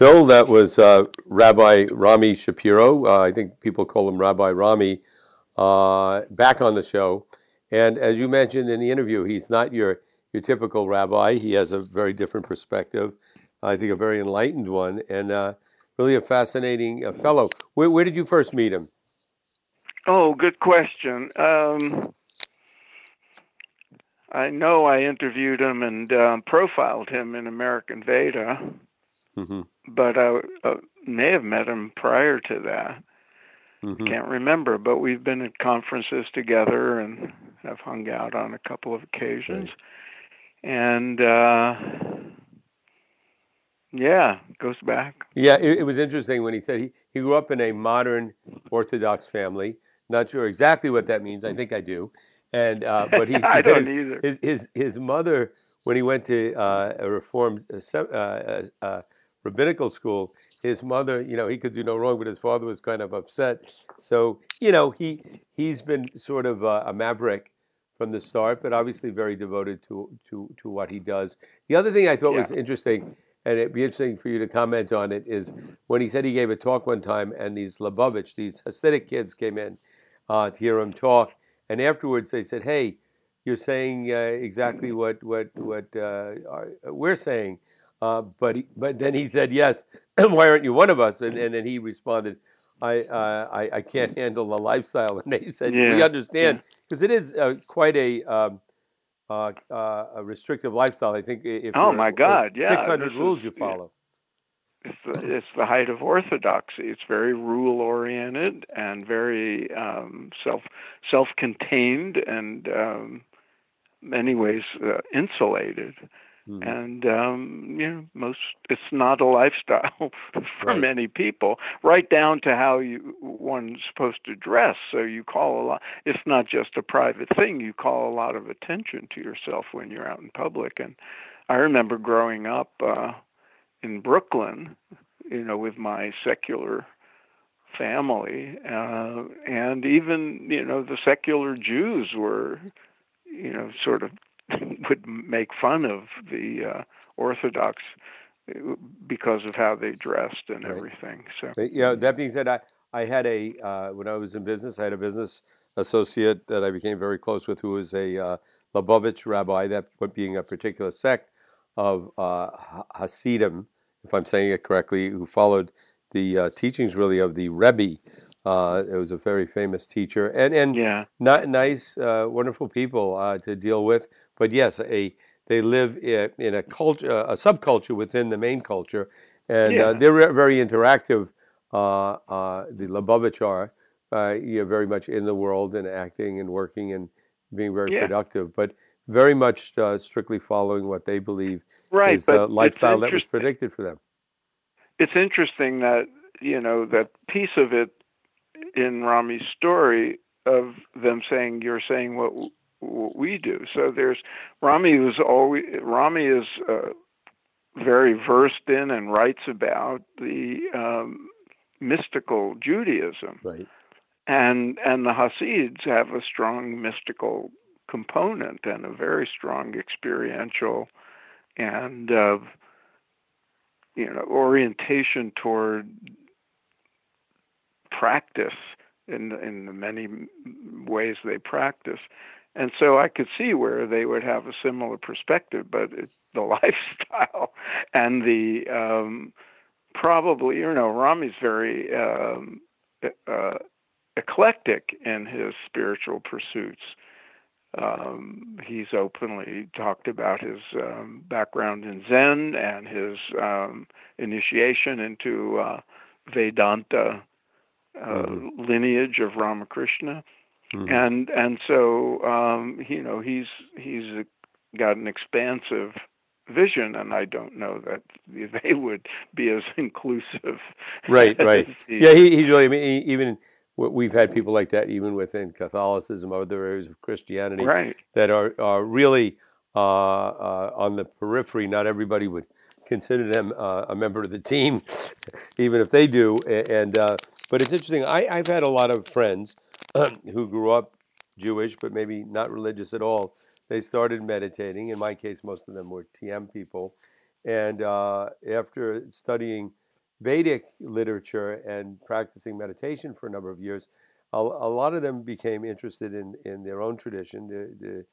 Phil, that was Rabbi Rami Shapiro. I think people call him Rabbi Rami. Back on the show. And as you mentioned in the interview, he's not your typical rabbi. He has a very different perspective, I think a very enlightened one, and really a fascinating fellow. Where did you first meet him? Oh, good question. I know I interviewed him and profiled him in American Veda, mm-hmm. but I may have met him prior to that. Mm-hmm. Can't remember, but we've been at conferences together and have hung out on a couple of occasions. Right. And it goes back. Yeah, it was interesting when he said he grew up in a modern Orthodox family. Not sure exactly what that means. I think I do. And but he I don't either. His mother, when he went to a Reformed rabbinical school, his mother, he could do no wrong, but his father was kind of upset. So, he's been sort of a maverick from the start, but obviously very devoted to what he does. The other thing I thought was interesting, and it'd be interesting for you to comment on it, is when he said he gave a talk one time, and these Lubavitch, these Hasidic kids came in to hear him talk, and afterwards they said, hey, you're saying exactly what we're saying. But then he said, yes, why aren't you one of us? And then he responded, I can't handle the lifestyle. And they said, we understand, because it is quite a restrictive lifestyle. I think if 600 rules you follow. It's the height of orthodoxy. It's very rule-oriented and very self-contained and many ways insulated. Mm-hmm. And, it's not a lifestyle for many people, right down to how one's supposed to dress. So you call a lot, it's not just a private thing, you call a lot of attention to yourself when you're out in public. And I remember growing up in Brooklyn, with my secular family, and even, the secular Jews were, sort of, would make fun of the Orthodox because of how they dressed and everything. So, that being said, I had when I was in business, I had a business associate that I became very close with, who was a Lubavitch rabbi, that being a particular sect of Hasidim, if I'm saying it correctly, who followed the teachings really of the Rebbe. It was a very famous teacher, and not nice, wonderful people to deal with. But yes, they live in a culture, a subculture within the main culture, and they're very interactive. The Lubavitch are very much in the world and acting and working and being very productive, but very much strictly following what they believe is the lifestyle that was predicted for them. It's interesting that that piece of it in Rami's story of them saying, "You're saying what we do." So there's Rami is very versed in and writes about the mystical Judaism, and the Hasids have a strong mystical component and a very strong experiential and orientation toward practice in the many ways they practice. And so I could see where they would have a similar perspective, but it's the lifestyle and the probably, Rami's very eclectic in his spiritual pursuits. He's openly talked about his background in Zen and his initiation into Vedanta lineage of Ramakrishna. Mm-hmm. And so, he's got an expansive vision, and I don't know that they would be as inclusive. Right. He really, even we've had people like that, even within Catholicism, other areas of Christianity, that are really on the periphery. Not everybody would consider them a member of the team, even if they do. But it's interesting. I've had a lot of friends who grew up Jewish, but maybe not religious at all. They started meditating. In my case, most of them were TM people. And after studying Vedic literature and practicing meditation for a number of years, a lot of them became interested in their own tradition.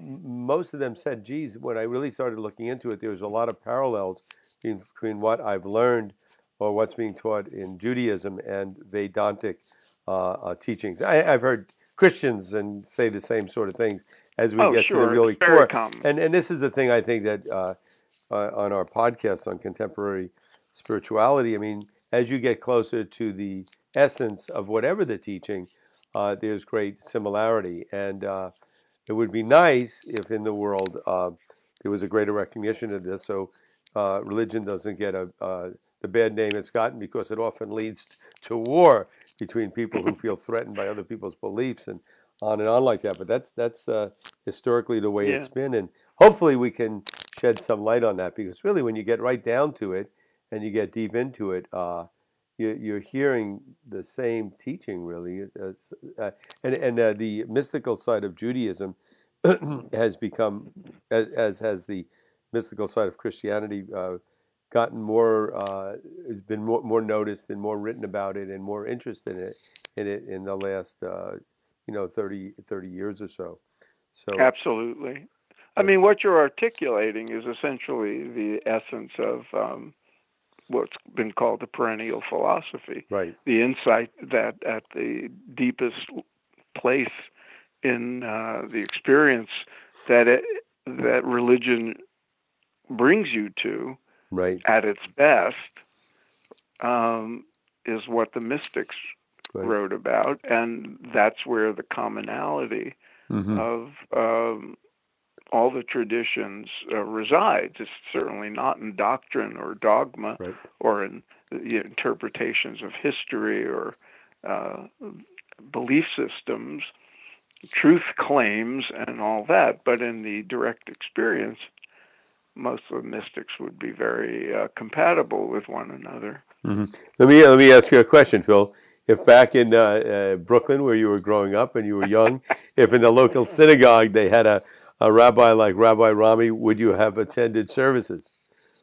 Most of them said, geez, when I really started looking into it, there was a lot of parallels between what I've learned or what's being taught in Judaism and Vedantic teachings. I've heard Christians and say the same sort of things as we to the really core. And this is the thing I think that on our podcast on contemporary spirituality, I mean, as you get closer to the essence of whatever the teaching, there's great similarity. And it would be nice if in the world there was a greater recognition of this, so religion doesn't get the bad name it's gotten, because it often leads to war between people who feel threatened by other people's beliefs and on like that. But that's historically the way it's been, and hopefully we can shed some light on that, because really when you get right down to it and you get deep into it, you're hearing the same teaching really. And the mystical side of Judaism has become, as has the mystical side of Christianity, gotten more, been more noticed and more written about it and more interest in it in the last 30 years or so. So absolutely, I mean, what you're articulating is essentially the essence of what's been called the perennial philosophy. Right. The insight that at the deepest place in the experience that religion brings you to. Right. At its best, is what the mystics wrote about, and that's where the commonality of all the traditions resides. It's certainly not in doctrine or dogma or in interpretations of history or belief systems, truth claims, and all that, but in the direct experience. Most of the mystics would be very compatible with one another. Mm-hmm. Let me ask you a question, Phil. If back in Brooklyn, where you were growing up and you were young, if in the local synagogue they had a rabbi like Rabbi Rami, would you have attended services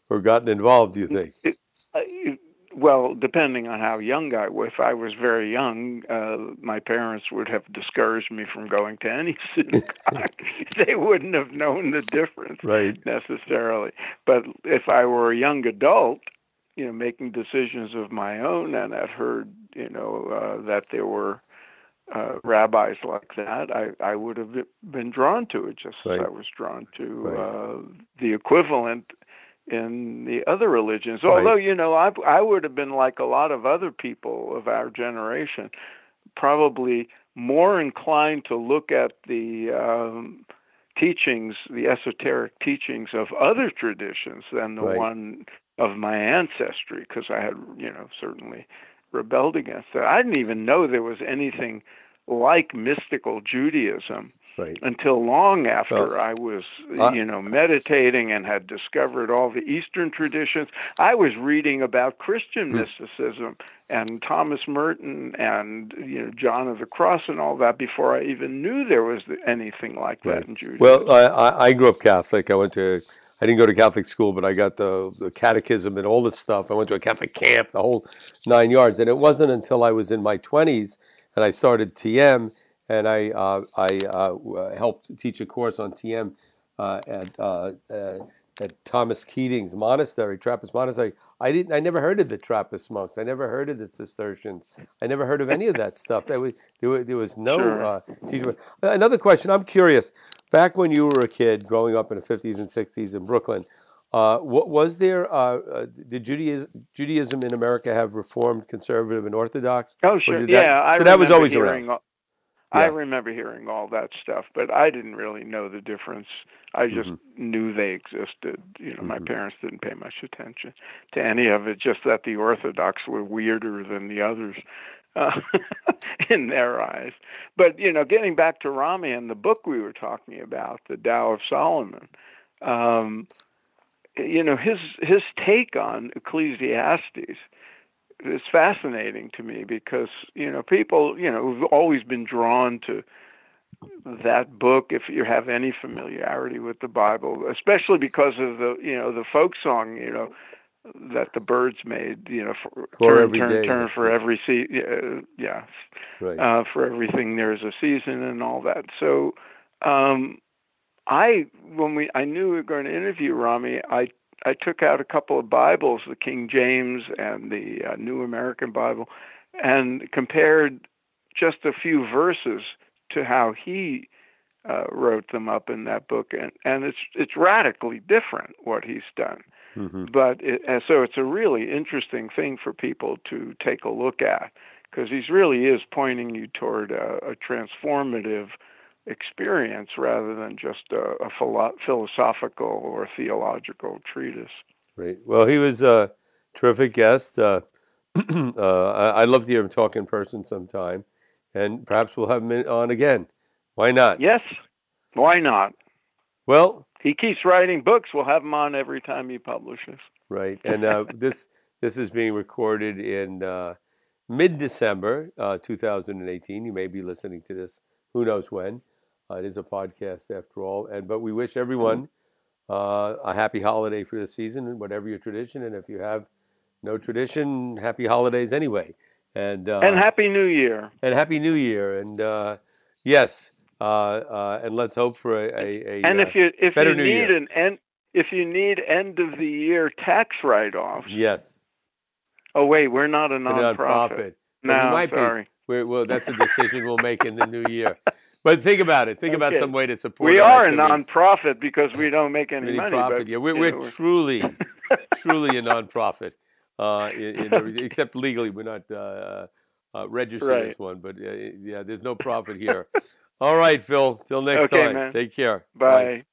or gotten involved, do you think? Well, depending on how young I was, if I was very young, my parents would have discouraged me from going to any synagogue. They wouldn't have known the difference necessarily. But if I were a young adult, making decisions of my own, and I'd heard, that there were rabbis like that, I would have been drawn to it, just as I was drawn to the equivalent in the other religions. Although, I would have been like a lot of other people of our generation, probably more inclined to look at the teachings, the esoteric teachings of other traditions than the one of my ancestry, because I had, certainly rebelled against that. I didn't even know there was anything like mystical Judaism. Right. Until long after I was, meditating and had discovered all the Eastern traditions. I was reading about Christian mysticism and Thomas Merton and John of the Cross and all that before I even knew there was anything like that in Judaism. Well, I grew up Catholic. I didn't go to Catholic school, but I got the catechism and all this stuff. I went to a Catholic camp, the whole 9 yards. And it wasn't until I was in my 20s and I started TM. And I helped teach a course on TM at Thomas Keating's monastery, Trappist monastery. I never heard of the Trappist monks. I never heard of the Cistercians. I never heard of any of that stuff. There was no teacher. Another question. I'm curious. Back when you were a kid, growing up in the 50s and 60s in Brooklyn, what was there? Did Judaism in America have Reformed, Conservative, and Orthodox? Oh, sure. So that was always around. I remember hearing all that stuff, but I didn't really know the difference. I just knew they existed. My parents didn't pay much attention to any of it, just that the Orthodox were weirder than the others in their eyes. But, getting back to Rami and the book we were talking about, The Tao of Solomon, his take on Ecclesiastes, it's fascinating to me because, people, who've always been drawn to that book if you have any familiarity with the Bible, especially because of the folk song, that the birds made, turn for every season. Yeah. Right. For everything, there's a season and all that. So I knew we were going to interview Rami, I took out a couple of Bibles, the King James and the New American Bible, and compared just a few verses to how he wrote them up in that book. And it's radically different what he's done. Mm-hmm. So it's a really interesting thing for people to take a look at, because he really is pointing you toward a transformative experience rather than just a philosophical or theological treatise. Right. Well, he was a terrific guest. I'd love to hear him talk in person sometime, and perhaps we'll have him on again. Why not? Yes. Why not? Well, he keeps writing books. We'll have him on every time he publishes. Right. And this is being recorded in mid-December 2018. You may be listening to this who knows when. It is a podcast after all. But we wish everyone a happy holiday for this season, whatever your tradition. And if you have no tradition, happy holidays anyway. And Happy New Year. And Happy New Year. And yes. And let's hope for a better new year. If you need end of the year tax write-offs. Yes. Oh wait, we're not a nonprofit. No, sorry. Well, that's a decision we'll make in the new year. But think about it. Think about some way to support. We are a nonprofit because we don't make any money. Profit, yeah. We're truly a nonprofit. Except legally, we're not registered as one. But yeah, there's no profit here. All right, Phil. Till next time. Man. Take care. Bye. Bye.